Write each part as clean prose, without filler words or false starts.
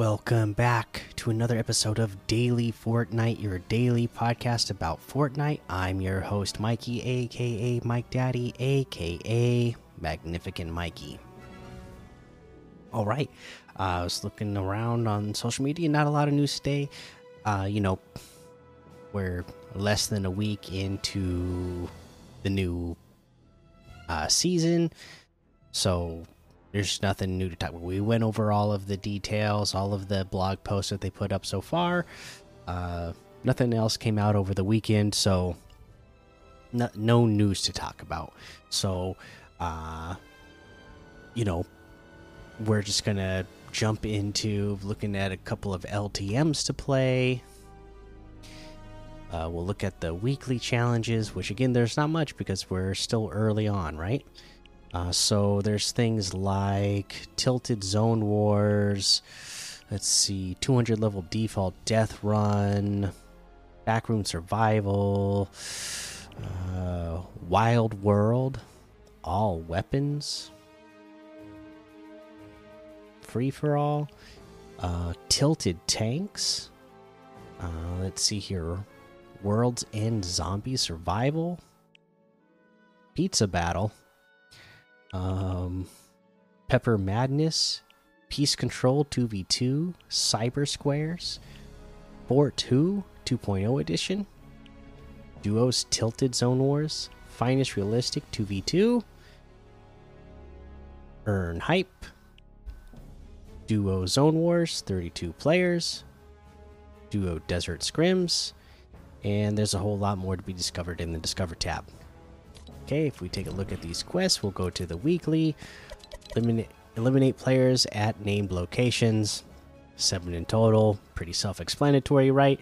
Welcome back to another episode of Daily Fortnite, your daily podcast about Fortnite. I'm your host, Mikey, aka Mike Daddy, aka Magnificent Mikey. All right, I was looking around on social media, not a lot of news today. You know, we're less than a week into the new season, so there's nothing new to talk about. We went over all of the details, all of the blog posts that they put up so far. Nothing else came out over the weekend, so no news to talk about. So, you know, we're just going to jump into looking at a couple of LTMs to play. We'll look at the weekly challenges, which, again, there's not much because we're still early on, right? So there's things like Tilted Zone Wars, let's see, 200 level default death run, backroom survival, wild world, all weapons, free for all, tilted tanks, let's see here, World's End zombie survival, pizza battle, Pepper Madness, Peace Control 2v2, Cyber Squares, Fort Who 2.0 Edition, Duos Tilted Zone Wars, Finest Realistic 2v2, Earn Hype, Duo Zone Wars 32 players, Duo Desert Scrims, and there's a whole lot more to be discovered in the Discover tab. Okay, if we take a look at these quests, we'll go to the weekly. Eliminate players at named locations. 7 in total. Pretty self-explanatory, right?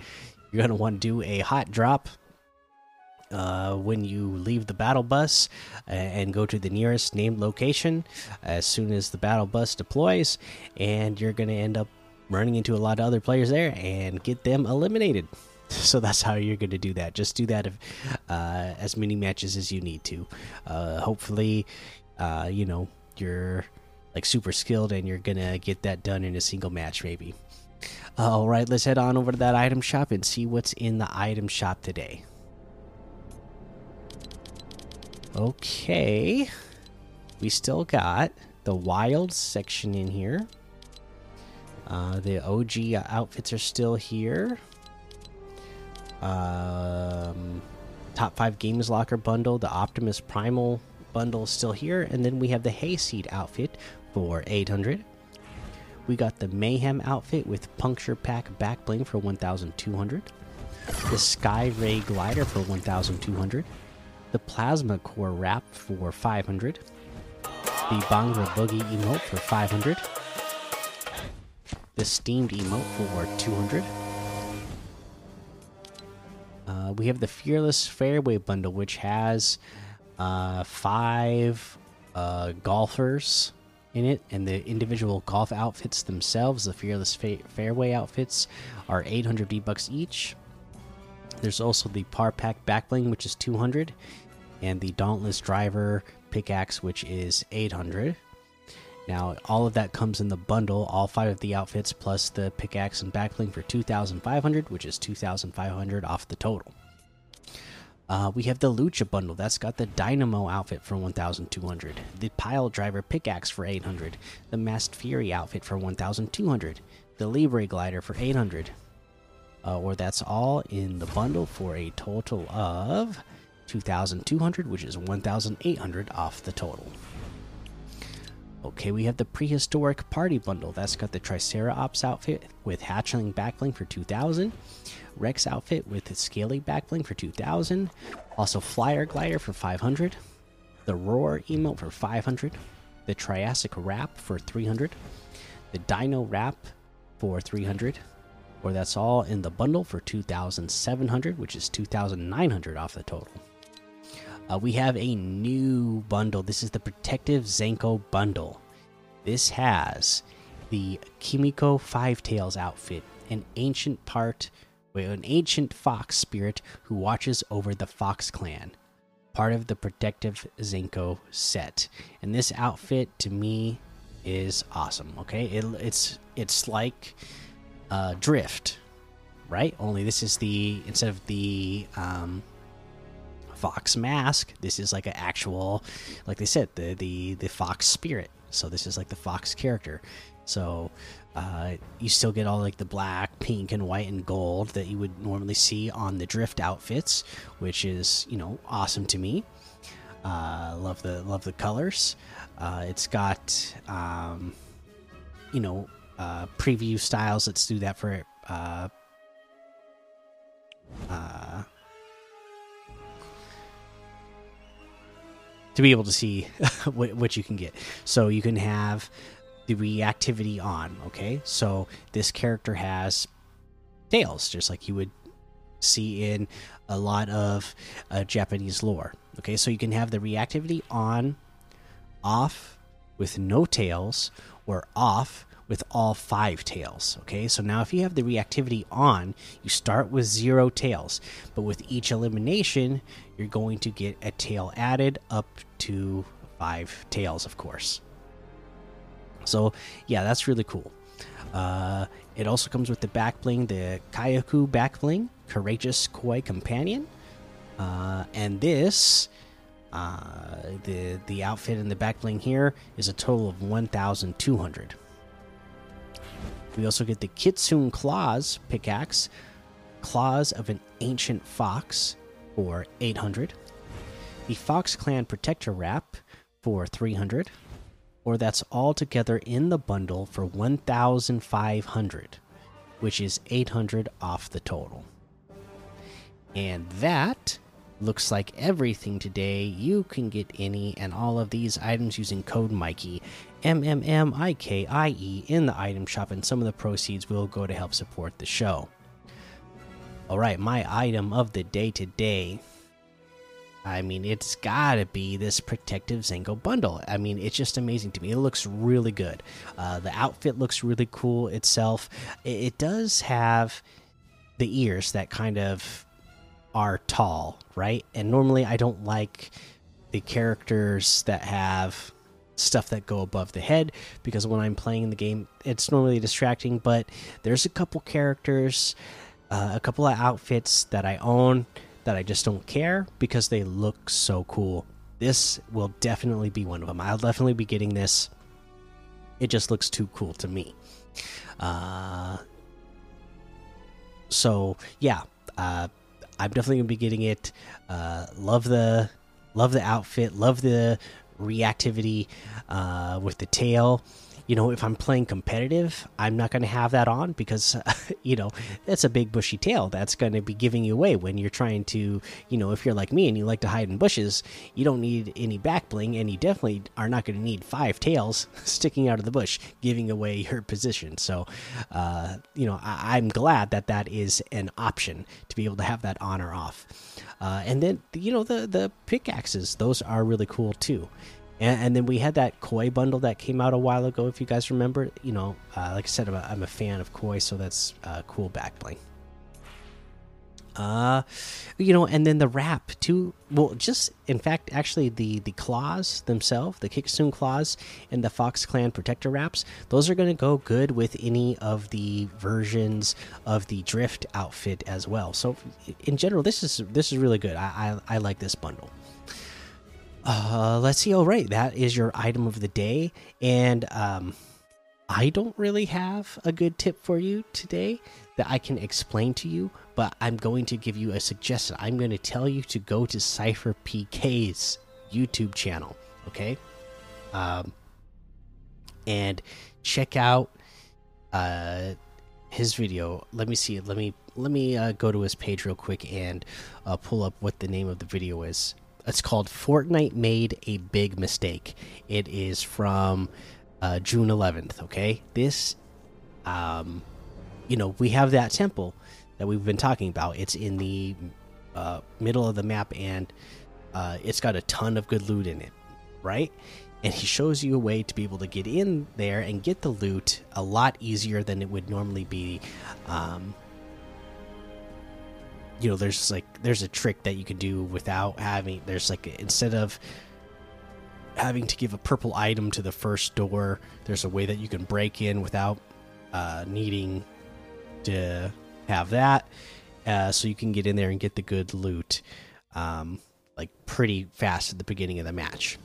You're going to want to do a hot drop when you leave the battle bus and go to the nearest named location as soon as the battle bus deploys. And you're going to end up running into a lot of other players there and get them eliminated. So that's how you're going to do that. Just do that if, as many matches as you need to. Hopefully, you know, you're like super skilled and you're going to get that done in a single match maybe. All right, let's head on over to that item shop and see what's in the item shop today. Okay. We still got the wild section in here. The OG outfits are still here. Top 5 games locker bundle, the Optimus Primal bundle is still here, and then we have the Hayseed outfit for 800. We got the Mayhem outfit with Puncture Pack Back Bling for 1200, the Sky Ray glider for 1200, the Plasma Core wrap for 500, the Bongra Boogie emote for 500, the Steamed emote for 200. We have the Fearless Fairway bundle, which has 5 golfers in it, and the individual golf outfits themselves, the Fearless Fairway outfits, are 800 V-Bucks each. There's also the Par Pack Back Bling, which is 200, and the Dauntless Driver Pickaxe, which is 800. Now, all of that comes in the bundle, all 5 of the outfits, plus the pickaxe and backbling for 2,500, which is 2,500 off the total. We have the Lucha bundle. That's got the Dynamo outfit for 1,200, the Pile Driver pickaxe for 800, the Masked Fury outfit for 1,200, the Libre glider for 800. Or that's all in the bundle for a total of 2,200, which is 1,800 off the total. Okay, we have the Prehistoric Party bundle. That's got the Triceratops outfit with Hatchling Backbling for 2,000, Rex outfit with its Scaly Backbling for 2,000, also Flyer Glider for 500, the Roar emote for 500, the Triassic Wrap for 300, the Dino Wrap for 300, or that's all in the bundle for 2,700, which is 2,900 off the total. We have a new bundle. This is the Protective Zenko bundle. This has the Kimiko Five-Tails outfit, an ancient fox spirit who watches over the Fox Clan, part of the Protective Zenko set. And this outfit, to me, is awesome. Okay, it's like Drift, right? Only this is the, instead of the Fox mask, this is like an actual, like they said, the Fox spirit. So this is like the Fox character. So you still get all like the black, pink, and white and gold that you would normally see on the Drift outfits, which is, you know, awesome to me. Love the colors. It's got you know, preview styles. Let's do that for to be able to see what you can get. So you can have the reactivity on. Okay, so this character has tails, just like you would see in a lot of Japanese lore. Okay, so you can have the reactivity on, off with no tails, or off with all 5 tails. Okay, so now if you have the reactivity on, you start with 0 tails, but with each elimination, you're going to get a tail added up to 5 tails, of course. So yeah, that's really cool. It also comes with the back bling, the Kayaku back bling, Courageous Koi Companion. And this, the outfit and the back bling here is a total of 1,200. We also get the Kitsune Claws pickaxe, Claws of an Ancient Fox, for 800. The Fox Clan Protector wrap for 300. Or that's all together in the bundle for 1,500, which is 800 off the total. And that looks like everything today. You can get any and all of these items using code Mikey, MMMIKIE, in the item shop, and some of the proceeds will go to help support the show. All right, my item of the day today, I mean, it's gotta be this Protective Zenko bundle. I mean, it's just amazing to me. It looks really good. The outfit looks really cool itself. It does have the ears that kind of are tall, right? And normally I don't like the characters that have stuff that go above the head, because when I'm playing the game, it's normally distracting. But there's a couple characters, a couple of outfits that I own that I just don't care because they look so cool. This will definitely be one of them. I'll definitely be getting this. It just looks too cool to me. So yeah, I'm definitely gonna be getting it. Love the outfit, love the reactivity with the tail. You know, if I'm playing competitive, I'm not gonna have that on because you know, that's a big bushy tail that's gonna be giving you away when you're trying to, you know, if you're like me and you like to hide in bushes, you don't need any back bling, and you definitely are not gonna need 5 tails sticking out of the bush giving away your position. So you know, I'm glad that that is an option to be able to have that on or off. And then, you know, the pickaxes, those are really cool too. And then we had that Koi bundle that came out a while ago, if you guys remember. You know, like I said, I'm a fan of Koi, so that's cool back bling. You know, and then the wrap too. Well, just in fact, actually, the claws themselves, the Kitsune claws and the Fox Clan Protector wraps, those are going to go good with any of the versions of the Drift outfit as well. So in general, this is really good. I like this bundle. Let's see. All right, that is your item of the day, and I don't really have a good tip for you today that I can explain to you, but I'm going to give you a suggestion. I'm going to tell you to go to Cypher PK's YouTube channel, okay, and check out his video. Let me see. Let me go to his page real quick and pull up what the name of the video is. It's called Fortnite Made a Big Mistake. It is from June 11th, okay? This, you know, we have that temple that we've been talking about. It's in the middle of the map, and it's got a ton of good loot in it, right? And he shows you a way to be able to get in there and get the loot a lot easier than it would normally be. You know, there's a trick that you can do without having, there's like, instead of having to give a purple item to the first door. There's a way that you can break in without needing to have that, so you can get in there and get the good loot like pretty fast at the beginning of the match.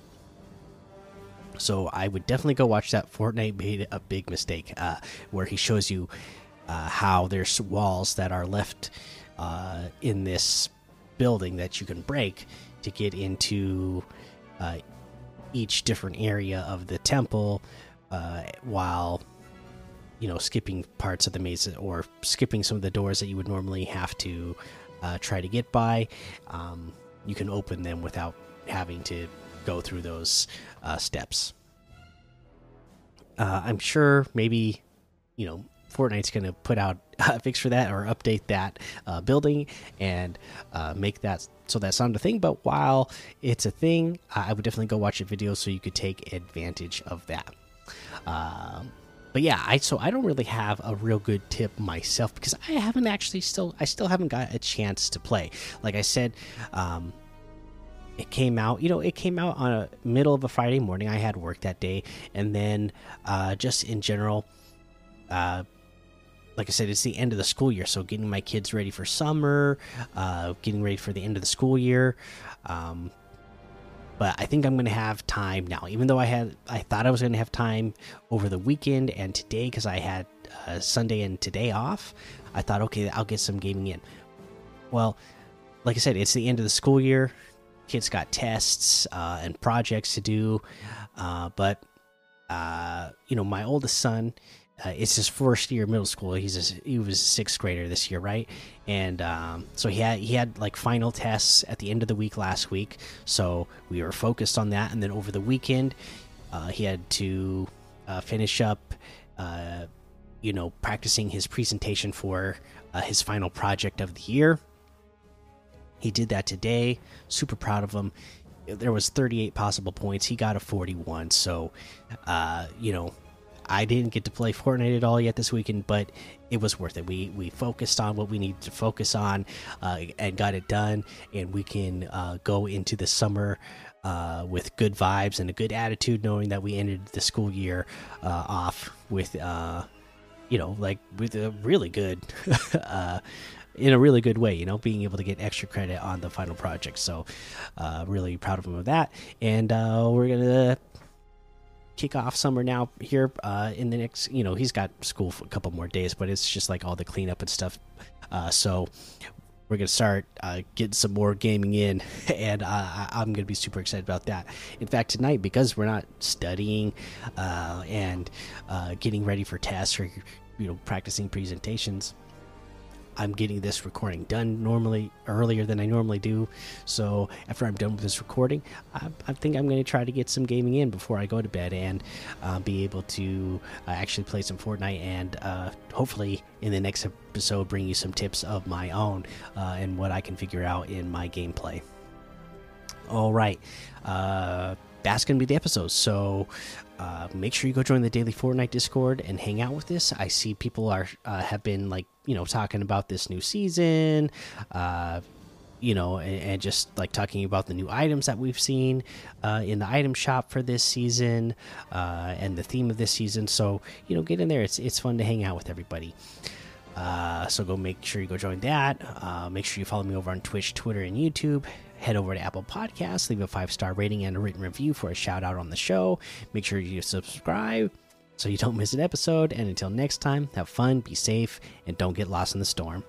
So I would definitely go watch that. Fortnite made a big mistake where he shows you how there's walls that are left in this building that you can break to get into each different area of the temple, while, you know, skipping parts of the maze or skipping some of the doors that you would normally have to try to get by. You can open them without having to go through those steps. I'm sure maybe, you know, Fortnite's going to put out a fix for that or update that building and make that so that's not a thing. But while it's a thing, I would definitely go watch a video so you could take advantage of that. But yeah, I don't really have a real good tip myself because I haven't actually still haven't got a chance to play. Like I said, it came out, you know, it came out on a middle of a Friday morning. I had work that day, and then just in general, like I said, it's the end of the school year, so getting my kids ready for summer, getting ready for the end of the school year. But I think I'm going to have time now, even though I thought I was going to have time over the weekend and today because I had Sunday and today off. I thought, okay, I'll get some gaming in. Well, like I said, it's the end of the school year. Kids got tests and projects to do, but you know, my oldest son, it's his first year of middle school. He was a sixth grader this year, right? And so he had like final tests at the end of the week last week. So we were focused on that, and then over the weekend, he had to finish up, you know, practicing his presentation for his final project of the year. He did that today. Super proud of him. There was 38 possible points. He got a 41. So, you know, I didn't get to play Fortnite at all yet this weekend, but it was worth it. We focused on what we needed to focus on and got it done, and we can go into the summer with good vibes and a good attitude, knowing that we ended the school year off with, you know, like with a really good, in a really good way, you know, being able to get extra credit on the final project. So, really proud of him of that. And we're gonna kick off summer now here in the next, you know, he's got school for a couple more days, but it's just like all the cleanup and stuff, so we're gonna start getting some more gaming in, and I'm gonna be super excited about that. In fact, tonight, because we're not studying and getting ready for tests or, you know, practicing presentations, I'm getting this recording done normally earlier than I normally do. So after I'm done with this recording, I think I'm going to try to get some gaming in before I go to bed and be able to actually play some Fortnite, and hopefully in the next episode bring you some tips of my own and what I can figure out in my gameplay. All right, that's going to be the episode. So make sure you go join the Daily Fortnite Discord and hang out with us. I see people are have been, like, you know, talking about this new season, you know, and just like talking about the new items that we've seen in the item shop for this season and the theme of this season. So, you know, get in there. It's fun to hang out with everybody. So go make sure you go join that. Make sure you follow me over on Twitch, Twitter, and YouTube. Head over to Apple Podcasts, leave a 5-star rating and a written review for a shout out on the show. Make sure you subscribe so you don't miss an episode. And until next time, have fun, be safe, and don't get lost in the storm.